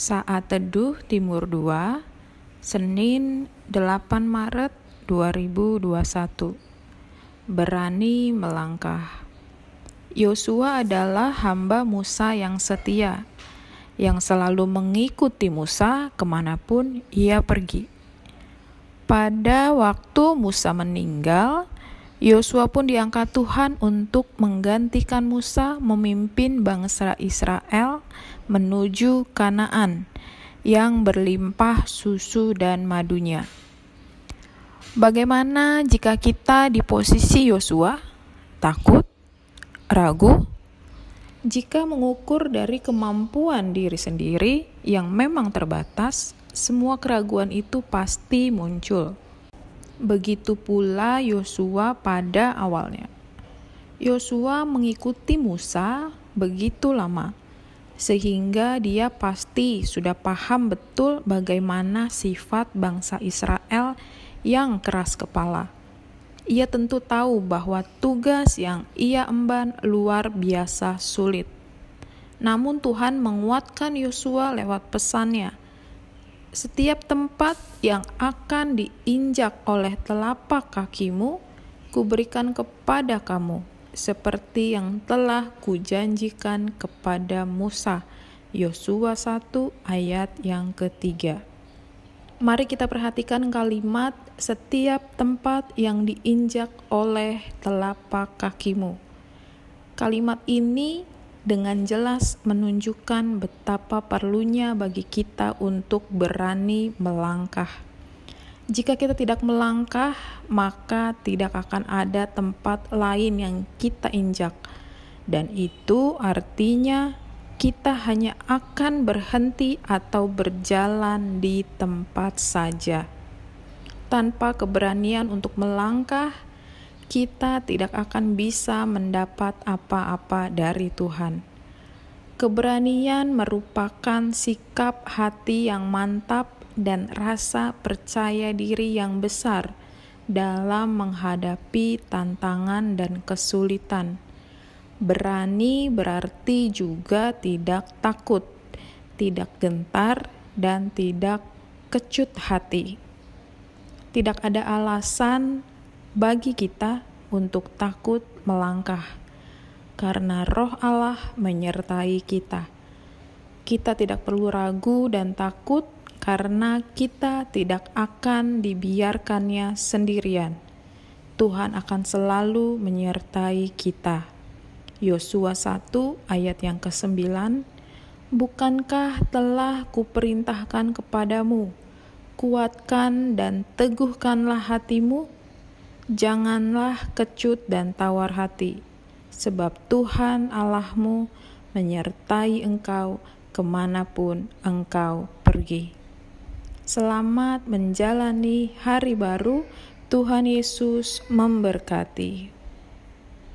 Saat Teduh Timur 2, Senin 8 Maret 2021. Berani melangkah. Yosua adalah hamba Musa yang setia, yang selalu mengikuti Musa kemanapun ia pergi. Pada waktu Musa meninggal, Yosua pun diangkat Tuhan untuk menggantikan Musa memimpin bangsa Israel menuju Kanaan yang berlimpah susu dan madunya. Bagaimana jika kita di posisi Yosua? Takut? Ragu? Jika mengukur dari kemampuan diri sendiri yang memang terbatas, semua keraguan itu pasti muncul. Begitu pula Yosua pada awalnya. Yosua mengikuti Musa begitu lama, sehingga dia pasti sudah paham betul bagaimana sifat bangsa Israel yang keras kepala. Ia tentu tahu bahwa tugas yang ia emban luar biasa sulit. Namun Tuhan menguatkan Yosua lewat pesannya, "Setiap tempat yang akan diinjak oleh telapak kakimu, kuberikan kepada kamu, seperti yang telah kujanjikan kepada Musa." Yosua 1 ayat yang ketiga. Mari kita perhatikan kalimat "setiap tempat yang diinjak oleh telapak kakimu". Kalimat ini dengan jelas menunjukkan betapa perlunya bagi kita untuk berani melangkah. Jika kita tidak melangkah, maka tidak akan ada tempat lain yang kita injak. Dan itu artinya kita hanya akan berhenti atau berjalan di tempat saja. Tanpa keberanian untuk melangkah, kita tidak akan bisa mendapat apa-apa dari Tuhan. Keberanian merupakan sikap hati yang mantap dan rasa percaya diri yang besar dalam menghadapi tantangan dan kesulitan. Berani berarti juga tidak takut, tidak gentar, dan tidak kecut hati. Tidak ada alasan bagi kita untuk takut melangkah, karena Roh Allah menyertai kita. Kita tidak perlu ragu dan takut, karena kita tidak akan dibiarkannya sendirian. Tuhan akan selalu menyertai kita. Yosua 1 ayat yang ke-9, "Bukankah telah kuperintahkan kepadamu, kuatkan dan teguhkanlah hatimu? Janganlah kecut dan tawar hati, sebab Tuhan Allahmu menyertai engkau kemanapun engkau pergi." Selamat menjalani hari baru, Tuhan Yesus memberkati.